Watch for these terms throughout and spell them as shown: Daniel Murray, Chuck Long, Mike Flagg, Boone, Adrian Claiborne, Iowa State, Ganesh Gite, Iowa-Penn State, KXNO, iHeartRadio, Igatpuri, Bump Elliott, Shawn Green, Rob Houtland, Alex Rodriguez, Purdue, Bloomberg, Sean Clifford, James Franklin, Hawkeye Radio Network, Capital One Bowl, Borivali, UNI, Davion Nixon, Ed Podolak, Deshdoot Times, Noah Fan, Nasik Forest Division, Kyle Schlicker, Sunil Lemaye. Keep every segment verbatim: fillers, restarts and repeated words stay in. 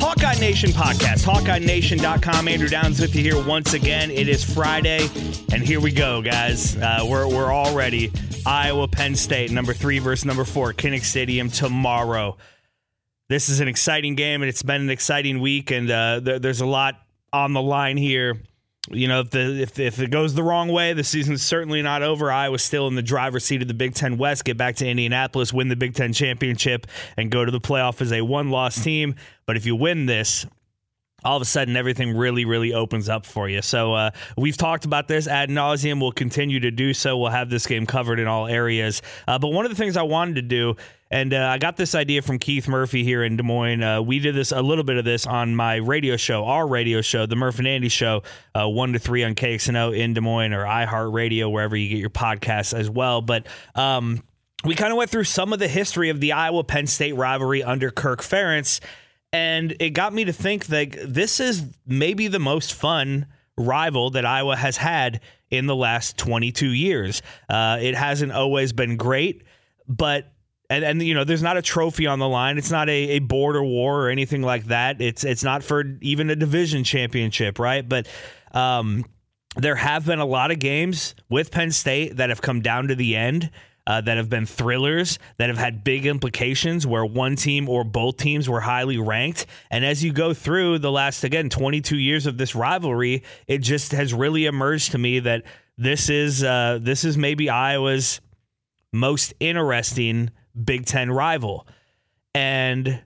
Hawkeye Nation podcast, Hawkeye Nation dot com. Andrew Downs with you here once again. It is Friday, and here we go, guys. Uh, we're we're all ready. Iowa-Penn State, number three versus number four, Kinnick Stadium tomorrow. This is an exciting game, and it's been an exciting week, and uh, there, there's a lot on the line here. You know, if the if if it goes the wrong way, the season's certainly not over. Iowa's still in the driver's seat of the Big Ten West. Get back to Indianapolis, win the Big Ten Championship, and go to the playoff as a one-loss team. But if you win this, all of a sudden everything really, really opens up for you. So uh, we've talked about this ad nauseum. We'll continue to do so. We'll have this game covered in all areas. Uh, but one of the things I wanted to do, and uh, I got this idea from Keith Murphy here in Des Moines. Uh, we did this a little bit of this on my radio show, our radio show, the Murph and Andy Show, uh, one to three on K X N O in Des Moines or iHeartRadio, wherever you get your podcasts as well. But um, we kind of went through some of the history of the Iowa-Penn State rivalry under Kirk Ferentz, and it got me to think that this is maybe the most fun rival that Iowa has had in the last twenty-two years. Uh, it hasn't always been great, but And, and you know, there's not a trophy on the line. It's not a, a border war or anything like that. It's it's not for even a division championship, right? But um, there have been a lot of games with Penn State that have come down to the end, uh, that have been thrillers, that have had big implications where one team or both teams were highly ranked. And as you go through the last, again, twenty-two years of this rivalry, it just has really emerged to me that this is uh, this is maybe Iowa's most interesting Big Ten rival. And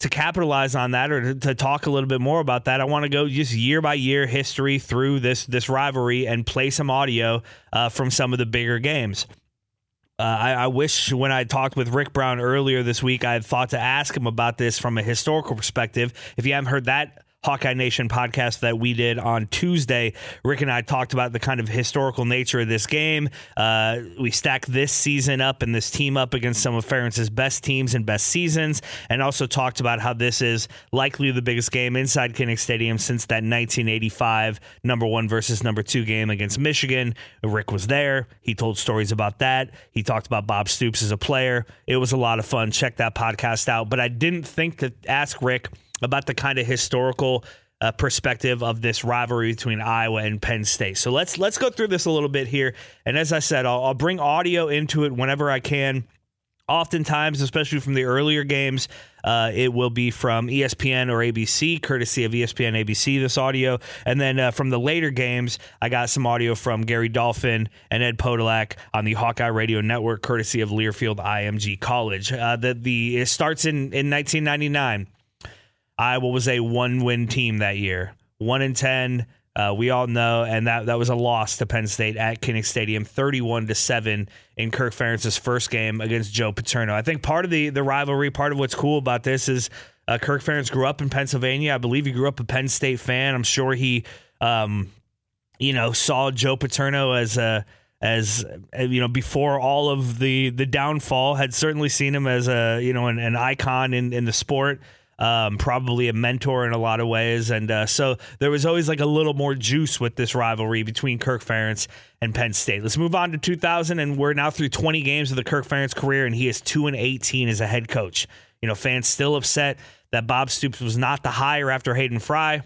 to capitalize on that, or to, to talk a little bit more about that, I want to go just year by year history through this this rivalry and play some audio uh, from some of the bigger games. Uh, I, I wish when I talked with Rick Brown earlier this week, I had thought to ask him about this from a historical perspective. If you haven't heard that Hawkeye Nation podcast that we did on Tuesday, Rick and I talked about the kind of historical nature of this game. Uh, we stacked this season up and this team up against some of Ferentz's best teams and best seasons, and also talked about how this is likely the biggest game inside Kinnick Stadium since that nineteen eighty-five number one versus number two game against Michigan. Rick was there. He told stories about that. He talked about Bob Stoops as a player. It was a lot of fun. Check that podcast out. But I didn't think to ask Rick about the kind of historical uh, perspective of this rivalry between Iowa and Penn State. So let's let's go through this a little bit here. And as I said, I'll, I'll bring audio into it whenever I can. Oftentimes, especially from the earlier games, uh, it will be from E S P N or A B C, courtesy of E S P N, A B C, this audio. And then uh, from the later games, I got some audio from Gary Dolphin and Ed Podolak on the Hawkeye Radio Network, courtesy of Learfield I M G College. Uh, the, the, it starts in, in nineteen ninety-nine. Iowa was a one-win team that year, one in ten. Uh, we all know, and that that was a loss to Penn State at Kinnick Stadium, thirty-one to seven, in Kirk Ferentz's first game against Joe Paterno. I think part of the the rivalry, part of what's cool about this is uh, Kirk Ferentz grew up in Pennsylvania. I believe he grew up a Penn State fan. I'm sure he, um, you know, saw Joe Paterno as a as you know before all of the the downfall, had certainly seen him as a you know an, an icon in in the sport. Um, probably a mentor in a lot of ways. And uh, so there was always like a little more juice with this rivalry between Kirk Ferentz and Penn State. Let's move on to two thousand, and we're now through twenty games of the Kirk Ferentz career, and he is two and eighteen as a head coach. You know, fans still upset that Bob Stoops was not the hire after Hayden Fry.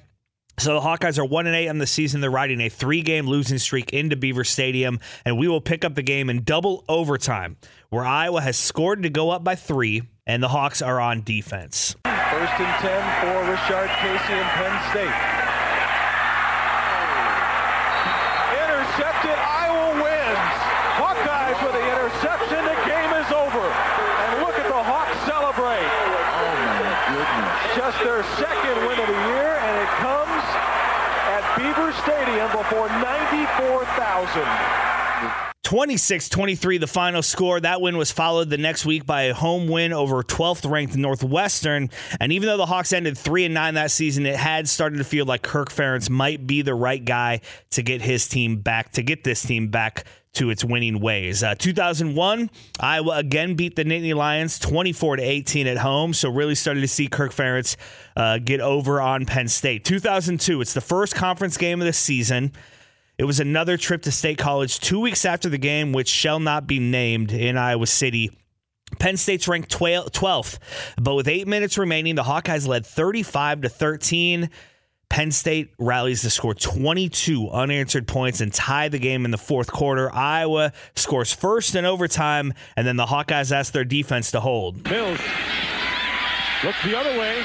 So the Hawkeyes are one and eight on the season. They're riding a three-game losing streak into Beaver Stadium, and we will pick up the game in double overtime, where Iowa has scored to go up by three, and the Hawks are on defense. First and ten for Rashard Casey and Penn State. Intercepted. Iowa wins. Hawkeyes with the interception. The game is over. And look at the Hawks celebrate. Oh, my goodness. Just their second win of the year, and it comes at Beaver Stadium before ninety-four thousand. twenty-six twenty-three, the final score. That win was followed the next week by a home win over twelfth-ranked Northwestern. And even though the Hawks ended three and nine that season, it had started to feel like Kirk Ferentz might be the right guy to get his team back, to get this team back to its winning ways. Uh, two thousand one, Iowa again beat the Nittany Lions twenty-four to eighteen at home, so really started to see Kirk Ferentz uh, get over on Penn State. two thousand two, it's the first conference game of the season. It was another trip to State College two weeks after the game, which shall not be named, in Iowa City. Penn State's ranked twelfth, but with eight minutes remaining, the Hawkeyes led thirty-five to thirteen. Penn State rallies to score twenty-two unanswered points and tie the game in the fourth quarter. Iowa scores first in overtime, and then the Hawkeyes ask their defense to hold. Mills looks the other way.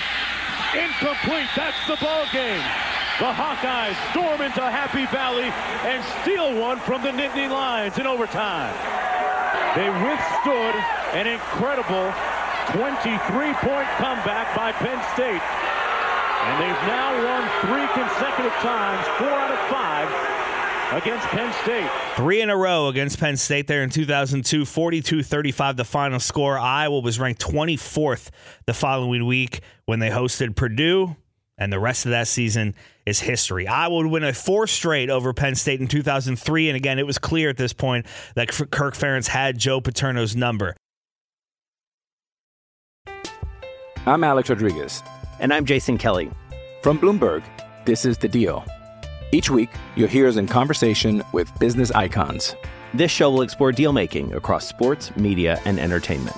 Incomplete. That's the ball game. The Hawkeyes storm into Happy Valley and steal one from the Nittany Lions in overtime. They withstood an incredible twenty-three point comeback by Penn State. And they've now won three consecutive times, four out of five, against Penn State. Three in a row against Penn State there in two thousand two, forty-two thirty-five the final score. Iowa was ranked twenty-fourth the following week when they hosted Purdue. And the rest of that season is history. Iowa would win a four straight over Penn State in two thousand three. And again, it was clear at this point that Kirk Ferentz had Joe Paterno's number. I'm Alex Rodriguez. And I'm Jason Kelly. From Bloomberg, this is The Deal. Each week, you'll hear us in conversation with business icons. This show will explore deal-making across sports, media, and entertainment.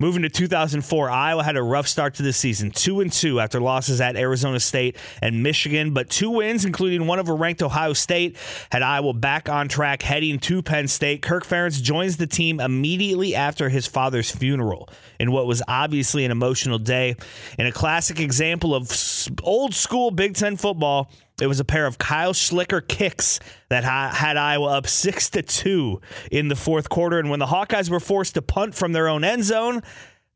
Moving to two thousand four, Iowa had a rough start to the season, two and two after losses at Arizona State and Michigan, but two wins, including one over ranked Ohio State, had Iowa back on track heading to Penn State. Kirk Ferentz joins the team immediately after his father's funeral in what was obviously an emotional day. In a classic example of old school Big Ten football, it was a pair of Kyle Schlicker kicks that had Iowa up six to two in the fourth quarter. And when the Hawkeyes were forced to punt from their own end zone,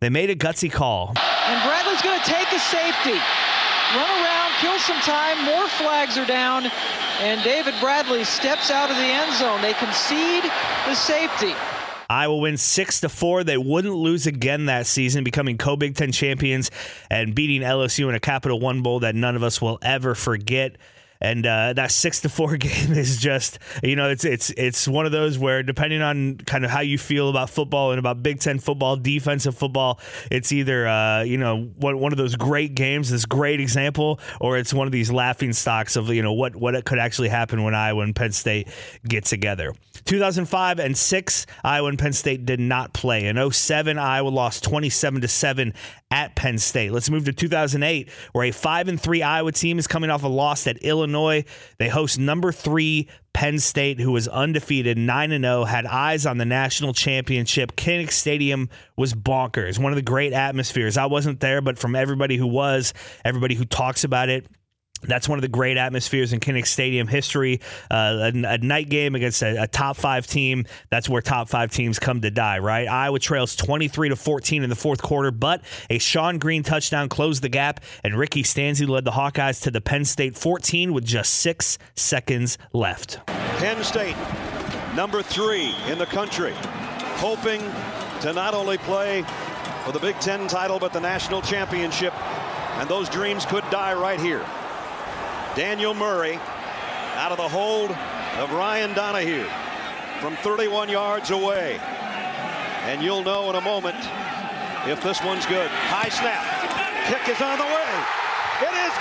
they made a gutsy call. And Bradley's going to take a safety, run around, kill some time. More flags are down, and David Bradley steps out of the end zone. They concede the safety. Iowa wins six to four. They wouldn't lose again that season, becoming co-Big Ten champions and beating L S U in a Capital One Bowl that none of us will ever forget. And uh, that six to four game is just, you know, it's it's it's one of those where, depending on kind of how you feel about football and about Big Ten football, defensive football, it's either uh, you know one one of those great games, this great example, or it's one of these laughing stocks of you know what what could actually happen when Iowa and Penn State get together. two thousand five and six, Iowa and Penn State did not play. In oh seven, Iowa lost twenty-seven to seven at Penn State. Let's move to two thousand eight, where a five and three Iowa team is coming off a loss at Illinois. Illinois. They host number three Penn State, who was undefeated, nine and oh, had eyes on the national championship. Kinnick Stadium was bonkers. One of the great atmospheres. I wasn't there, but from everybody who was, everybody who talks about it, that's one of the great atmospheres in Kinnick Stadium history. Uh, a, a night game against a, a top five team. That's where top five teams come to die, right? Iowa trails twenty-three to fourteen in the fourth quarter, but a Shawn Green touchdown closed the gap, and Ricky Stanzi led the Hawkeyes to the Penn State fourteen with just six seconds left. Penn State, number three in the country, hoping to not only play for the Big Ten title, but the national championship, and those dreams could die right here. Daniel Murray out of the hold of Ryan Donahue from thirty-one yards away. And you'll know in a moment if this one's good. High snap. Kick is on the way. It is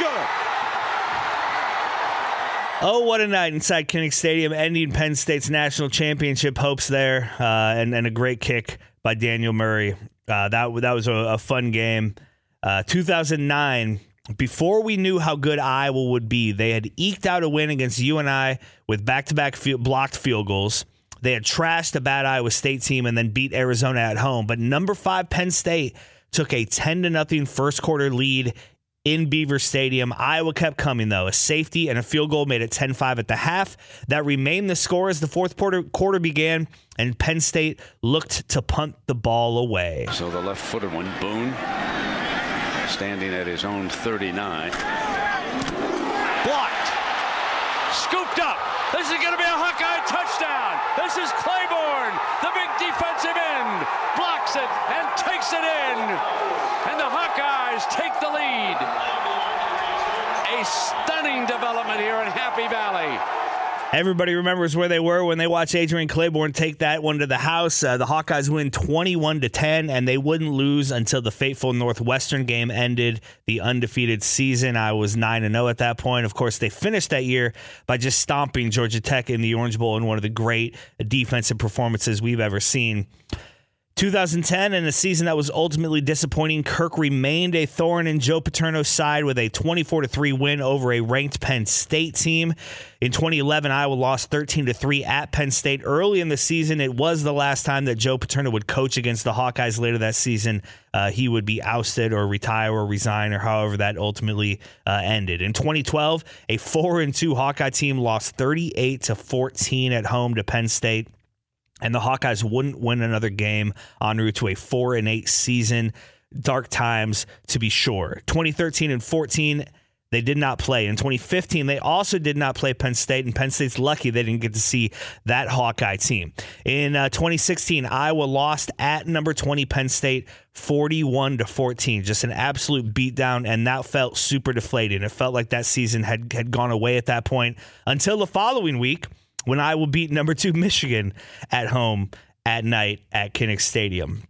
good. Oh, what a night inside Kinnick Stadium, ending Penn State's national championship hopes there. Uh, and, and a great kick by Daniel Murray. Uh, that, that was a, a fun game. Uh, two thousand nine. Before we knew how good Iowa would be, they had eked out a win against U N I with back-to-back blocked field goals. They had trashed a bad Iowa State team and then beat Arizona at home. But number five Penn State took a ten to nothing first quarter lead in Beaver Stadium. Iowa kept coming, though. A safety and a field goal made it ten five at the half. That remained the score as the fourth quarter, quarter began, and Penn State looked to punt the ball away. So the left-footed one, Boone, standing at his own thirty-nine. Blocked. Scooped up. This is going to be a Hawkeye touchdown. This is Claiborne, the big defensive end. Blocks it and takes it in. And the Hawkeyes take the lead. A stunning development here in Happy Valley. Everybody remembers where they were when they watched Adrian Claiborne take that one to the house. Uh, the Hawkeyes win twenty-one to ten, and they wouldn't lose until the fateful Northwestern game ended the undefeated season. I was nine and oh at that point. Of course, they finished that year by just stomping Georgia Tech in the Orange Bowl in one of the great defensive performances we've ever seen. twenty ten, and a season that was ultimately disappointing, Kirk remained a thorn in Joe Paterno's side with a twenty-four to three win over a ranked Penn State team. In twenty eleven, Iowa lost thirteen to three at Penn State. Early in the season, it was the last time that Joe Paterno would coach against the Hawkeyes. Later that season, uh, he would be ousted or retire or resign or however that ultimately uh, ended. In twenty twelve, a four and two Hawkeye team lost thirty-eight to fourteen at home to Penn State. And the Hawkeyes wouldn't win another game en route to a four and eight season. Dark times, to be sure. twenty thirteen and fourteen, they did not play. In twenty fifteen, they also did not play Penn State, and Penn State's lucky they didn't get to see that Hawkeye team. In uh, twenty sixteen, Iowa lost at number twenty Penn State forty-one to fourteen, just an absolute beatdown, and that felt super deflating. It felt like that season had had gone away at that point until the following week, when Iowa beat number two Michigan at home at night at Kinnick Stadium.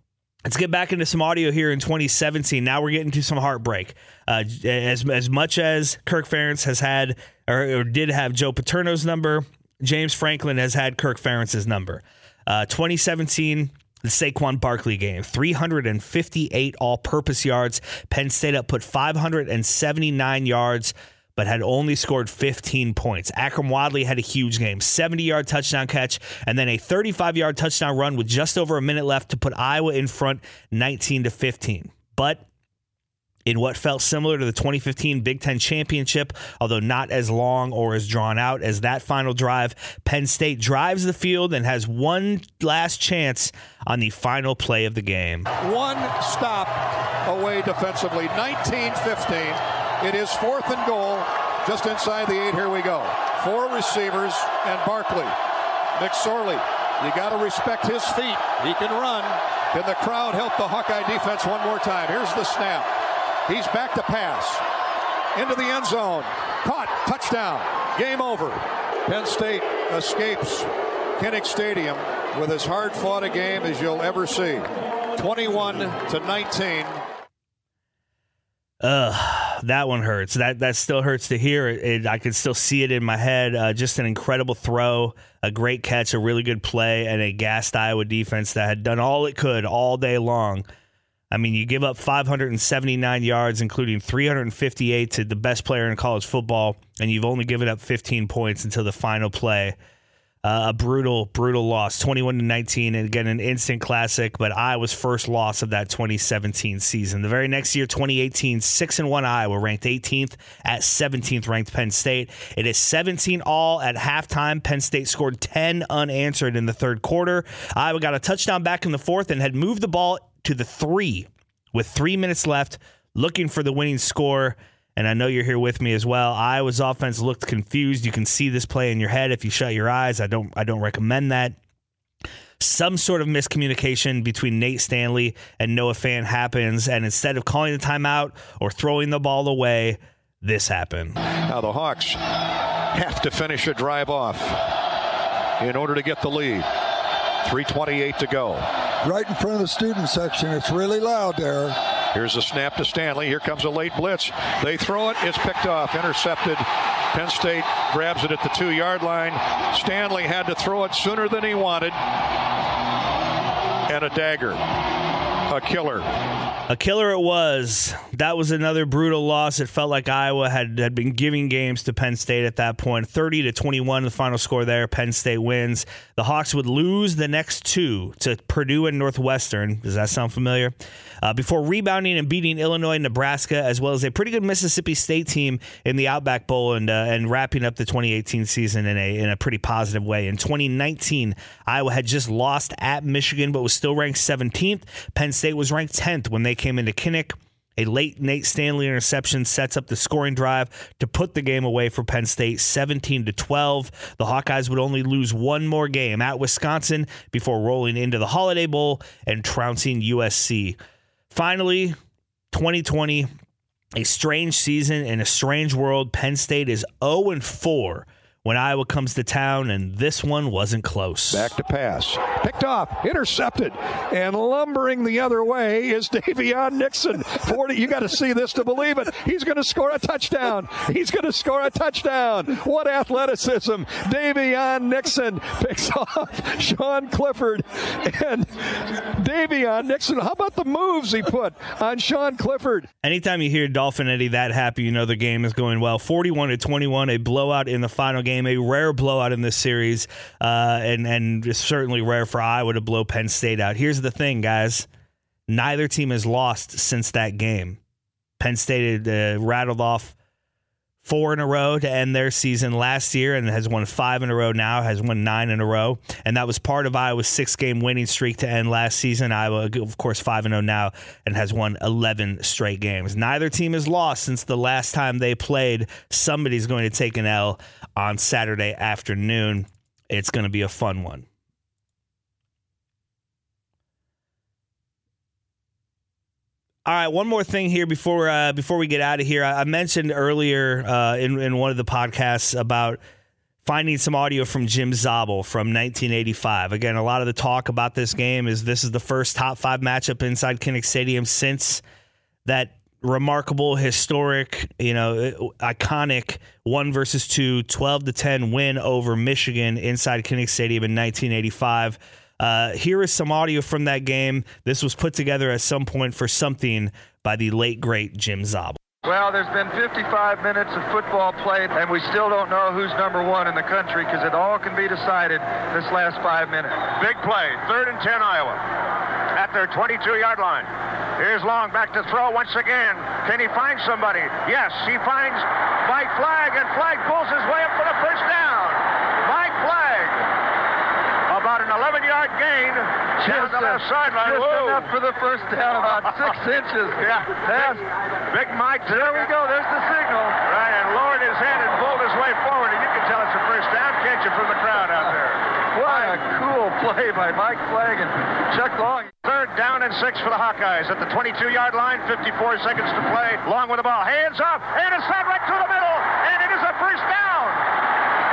Let's get back into some audio here in twenty seventeen. Now we're getting to some heartbreak. Uh, as as much as Kirk Ferentz has had or, or did have Joe Paterno's number, James Franklin has had Kirk Ferentz's number. Uh, twenty seventeen, the Saquon Barkley game, three hundred fifty-eight all-purpose yards. Penn State up put five hundred seventy-nine yards, but had only scored fifteen points. Akram Wadley had a huge game, seventy-yard touchdown catch, and then a thirty-five-yard touchdown run with just over a minute left to put Iowa in front nineteen to fifteen. But in what felt similar to the twenty fifteen Big Ten Championship, although not as long or as drawn out as that final drive, Penn State drives the field and has one last chance on the final play of the game. One stop away defensively, nineteen fifteen. It is fourth and goal, just inside the eight. Here we go. Four receivers and Barkley. McSorley, you got to respect his feet. He can run. Can the crowd help the Hawkeye defense one more time? Here's the snap. He's back to pass. Into the end zone. Caught. Touchdown. Game over. Penn State escapes Kinnick Stadium with as hard-fought a game as you'll ever see. twenty-one to nineteen. Ugh. That one hurts. That that still hurts to hear. It, it, I can still see it in my head. Uh, just an incredible throw, a great catch, a really good play, and a gassed Iowa defense that had done all it could all day long. I mean, you give up five hundred seventy-nine yards, including three hundred fifty-eight to the best player in college football, and you've only given up fifteen points until the final play. Uh, a brutal, brutal loss, twenty-one to nineteen, and again, an instant classic, but Iowa's first loss of that twenty seventeen season. The very next year, twenty eighteen, six and one Iowa, ranked eighteenth at seventeenth ranked Penn State. It is seventeen all at halftime. Penn State scored ten unanswered in the third quarter. Iowa got a touchdown back in the fourth and had moved the ball to the three with three minutes left, looking for the winning score. And I know you're here with me as well. Iowa's offense looked confused. You can see this play in your head if you shut your eyes. I don't I don't recommend that. Some sort of miscommunication between Nate Stanley and Noah Fan happens, and instead of calling the timeout or throwing the ball away, this happened. Now the Hawks have to finish a drive off in order to get the lead. three twenty-eight to go. Right in front of the student section. It's really loud there. Here's a snap to Stanley. Here comes a late blitz. They throw it. It's picked off. Intercepted. Penn State grabs it at the two-yard line. Stanley had to throw it sooner than he wanted. And a dagger. A killer. A killer it was. That was another brutal loss. It felt like Iowa had, had been giving games to Penn State at that point. thirty to twenty-one, the final score there. Penn State wins. The Hawks would lose the next two to Purdue and Northwestern. Does that sound familiar? Uh, before rebounding and beating Illinois and Nebraska, as well as a pretty good Mississippi State team in the Outback Bowl, and uh, and wrapping up the twenty eighteen season in a in a pretty positive way. In twenty nineteen, Iowa had just lost at Michigan, but was still ranked seventeenth. Penn State was ranked tenth when they came into Kinnick. A late Nate Stanley interception sets up the scoring drive to put the game away for Penn State, seventeen to twelve. The Hawkeyes would only lose one more game at Wisconsin before rolling into the Holiday Bowl and trouncing U S C. Finally, twenty twenty, a strange season in a strange world. Penn State is oh and four when Iowa comes to town, and this one wasn't close. Back to pass. Picked off. Intercepted. And lumbering the other way is Davion Nixon. forty, you got to see this to believe it. He's going to score a touchdown. He's going to score a touchdown. What athleticism. Davion Nixon picks off Sean Clifford. And Davion Nixon, how about the moves he put on Sean Clifford? Anytime you hear Dolphin Eddie that happy, you know the game is going well. forty-one to twenty-one, a blowout in the final game. A rare blowout in this series, uh, and, and it's certainly rare for Iowa to blow Penn State out. Here's the thing, guys. Neither team has lost since that game. Penn State uh, rattled off four in a row to end their season last year and has won five in a row now, has won nine in a row, and that was part of Iowa's six-game winning streak to end last season. Iowa, of course, five and oh now and has won eleven straight games. Neither team has lost since the last time they played. Somebody's going to take an L on Saturday afternoon. It's going to be a fun one. All right, one more thing here before uh, before we get out of here. I mentioned earlier uh, in, in one of the podcasts about finding some audio from Jim Zabel from nineteen eighty-five. Again, a lot of the talk about this game is this is the first top five matchup inside Kinnick Stadium since that remarkable, historic, you know, iconic one versus two, twelve to ten win over Michigan inside Kinnick Stadium in nineteen eighty-five. Uh, here is some audio from that game. This was put together at some point for something by the late, great Jim Zabel. Well, there's been fifty-five minutes of football played, and we still don't know who's number one in the country because it all can be decided this last five minutes. Big play, third and ten Iowa at their twenty-two-yard line. Here's Long back to throw once again. Can he find somebody? Yes, he finds Mike Flagg, and Flagg pulls his way up for the first down. Mike Flagg. About an eleven-yard gain down the left sideline. Just Whoa. Enough for the first down, about six inches. Yeah, that's Big Mike. There we go. There's the signal. Right, and lowered his head and pulled his way forward, and you can tell it's a first down, can't you, from the crowd out there? What a cool play by Mike Flagg and Chuck Long. Third down and six for the Hawkeyes at the twenty-two-yard line. fifty-four seconds to play. Long with the ball, hands up, and it's shot right through the middle, and it is a first down.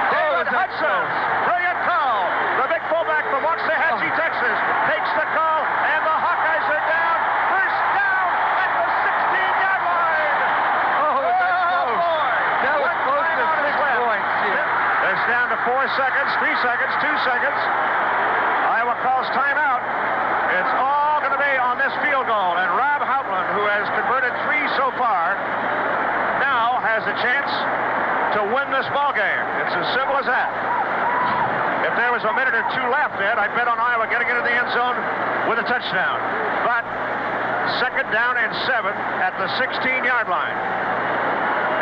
David Hudson, brilliant call. The big fullback from Waxahachie, Texas, takes the call, and the Hawkeyes are down. First down at the sixteen-yard line. Oh, oh that's close. Boy. That was close to six points. Yeah. It's down to four seconds, three seconds, two seconds. Iowa calls timeout. It's all going to be on this field goal, and Rob Houtland, who has converted three so far, now has a chance to win this ballgame. It's as simple as that. If there was a minute or two left, Ed, I'd bet on Iowa getting into the end zone with a touchdown. But second down and seven at the sixteen-yard line.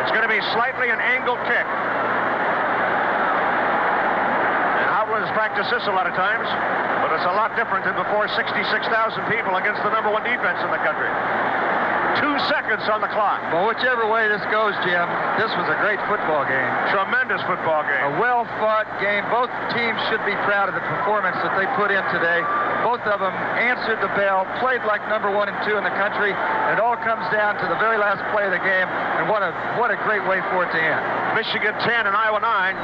It's going to be slightly an angled kick. And Howland's practiced this a lot of times, but it's a lot different than before. Sixty-six thousand people against the number one defense in the country. Two seconds on the clock. Well, whichever way this goes, Jim, this was a great football game. Tremendous football game. A well-fought game. Both teams should be proud of the performance that they put in today. Both of them answered the bell, played like number one and two in the country, and it all comes down to the very last play of the game, and what a what a great way for it to end. Michigan ten and Iowa nine.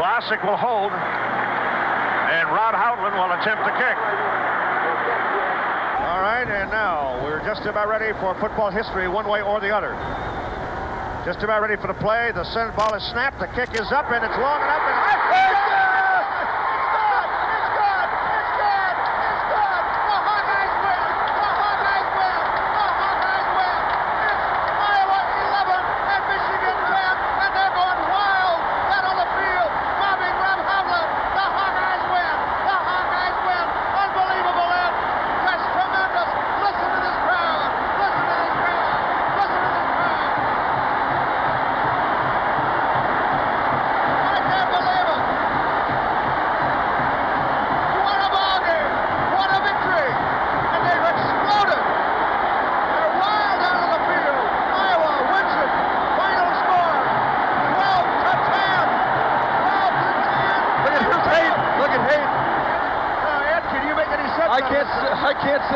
Vlasic will hold, and Rod Houtland will attempt the kick. All right, and now we're just about ready for football history one way or the other. Just about ready for the play. The send ball is snapped. The kick is up, and it's long enough. And it's good! It's good! It's good! It's good! The Hawkeyes win! The Hawkeyes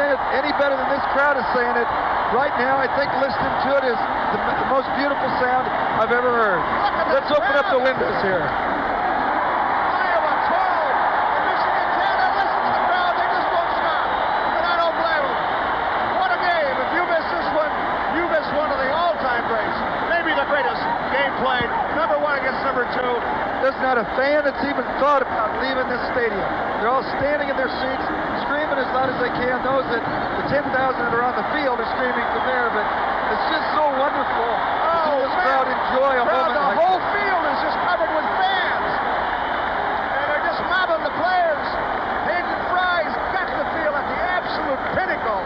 understand it any better than this crowd is saying it right now. I think listening to it is the, the most beautiful sound I've ever heard. Let's open up the windows here. Not a fan that's even thought about leaving this stadium. They're all standing in their seats, screaming as loud as they can. Those that the ten thousand that are on the field are screaming from there, but it's just so wonderful to see this crowd enjoy a moment like this. The whole field is just covered with fans, and they're just mobbing the players. Hayden Fry's got the field at the absolute pinnacle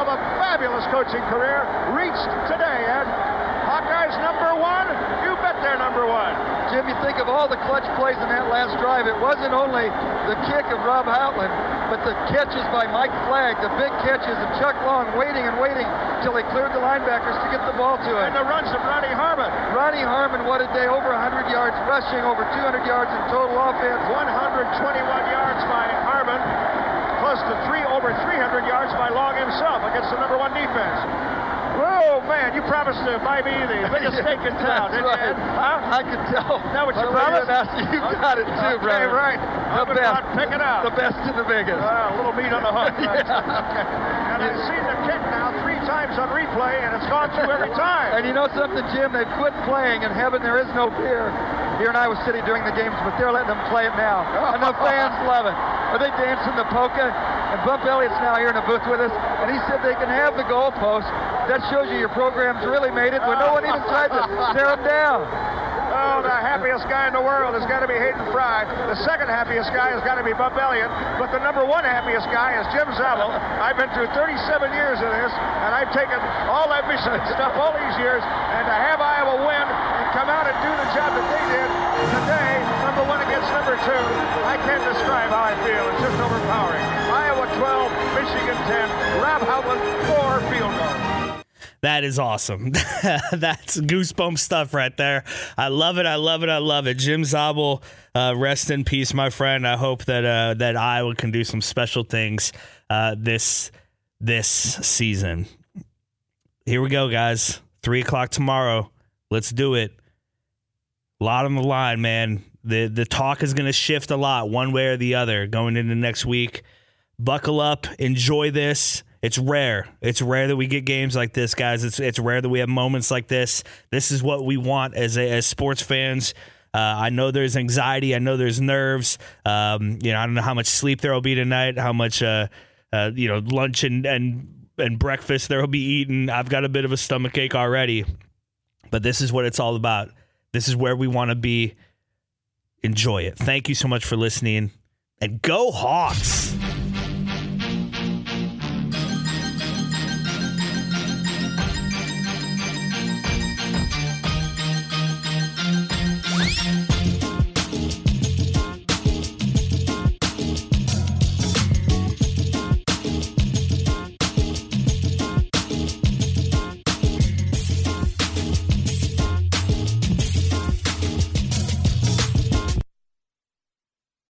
of a fabulous coaching career, reached today, and Hawkeyes number one. You bet they're number one. Jim, you think of all the clutch plays in that last drive. It wasn't only the kick of Rob Houtland, but the catches by Mike Flagg, the big catches of Chuck Long, waiting and waiting till he cleared the linebackers to get the ball to him. And the runs of Ronnie Harmon. Ronnie Harmon, what a day, over one hundred yards rushing, over two hundred yards in total offense. one hundred twenty-one yards by Harmon, plus the three over three hundred yards by Long himself against the number one defense. Whoa, man, you promised to buy me the biggest steak in town, didn't right. you, Ed? Huh? I could tell. Is that what you promised? You got it, too, okay, brother. Okay, right. The best. Pick it up. The best and the biggest. Uh, a little meat on the hook. Right? Yeah. Okay. And I've seen the kick now three times on replay, and it's gone through every time. And you know something, Jim? They've quit playing. In heaven, there is no beer here in Iowa City during the games, but they're letting them play it now. And the fans love it. Are they dancing the polka? And Bump Elliott's now here in the booth with us, and he said they can have the goalpost. That shows you your program's really made it when no one even tried to tear him down. Oh, the happiest guy in the world has got to be Hayden Fry. The second happiest guy has got to be Bump Elliott. But the number one happiest guy is Jim Zabel. I've been through thirty-seven years of this, and I've taken all that Michigan stuff all these years, and to have Iowa win and come out and do the job that they did today, number one against number two, I can't describe how I feel. It's just overpowering. Iowa twelve, Michigan ten, Rob Houtland, four field goals. That is awesome. That's goosebump stuff right there. I love it. I love it. I love it. Jim Zabel, uh, rest in peace, my friend. I hope that uh, that Iowa can do some special things uh, this this season. Here we go, guys. Three o'clock tomorrow. Let's do it. A lot on the line, man. The the talk is going to shift a lot, one way or the other, going into next week. Buckle up. Enjoy this. It's rare. It's rare that we get games like this, guys. It's it's rare that we have moments like this. This is what we want as a, as sports fans. Uh, I know there's anxiety. I know there's nerves. Um, you know, I don't know how much sleep there will be tonight. How much uh, uh, you know, lunch and and and breakfast there will be eaten. I've got a bit of a stomachache already, but this is what it's all about. This is where we want to be. Enjoy it. Thank you so much for listening, and go Hawks.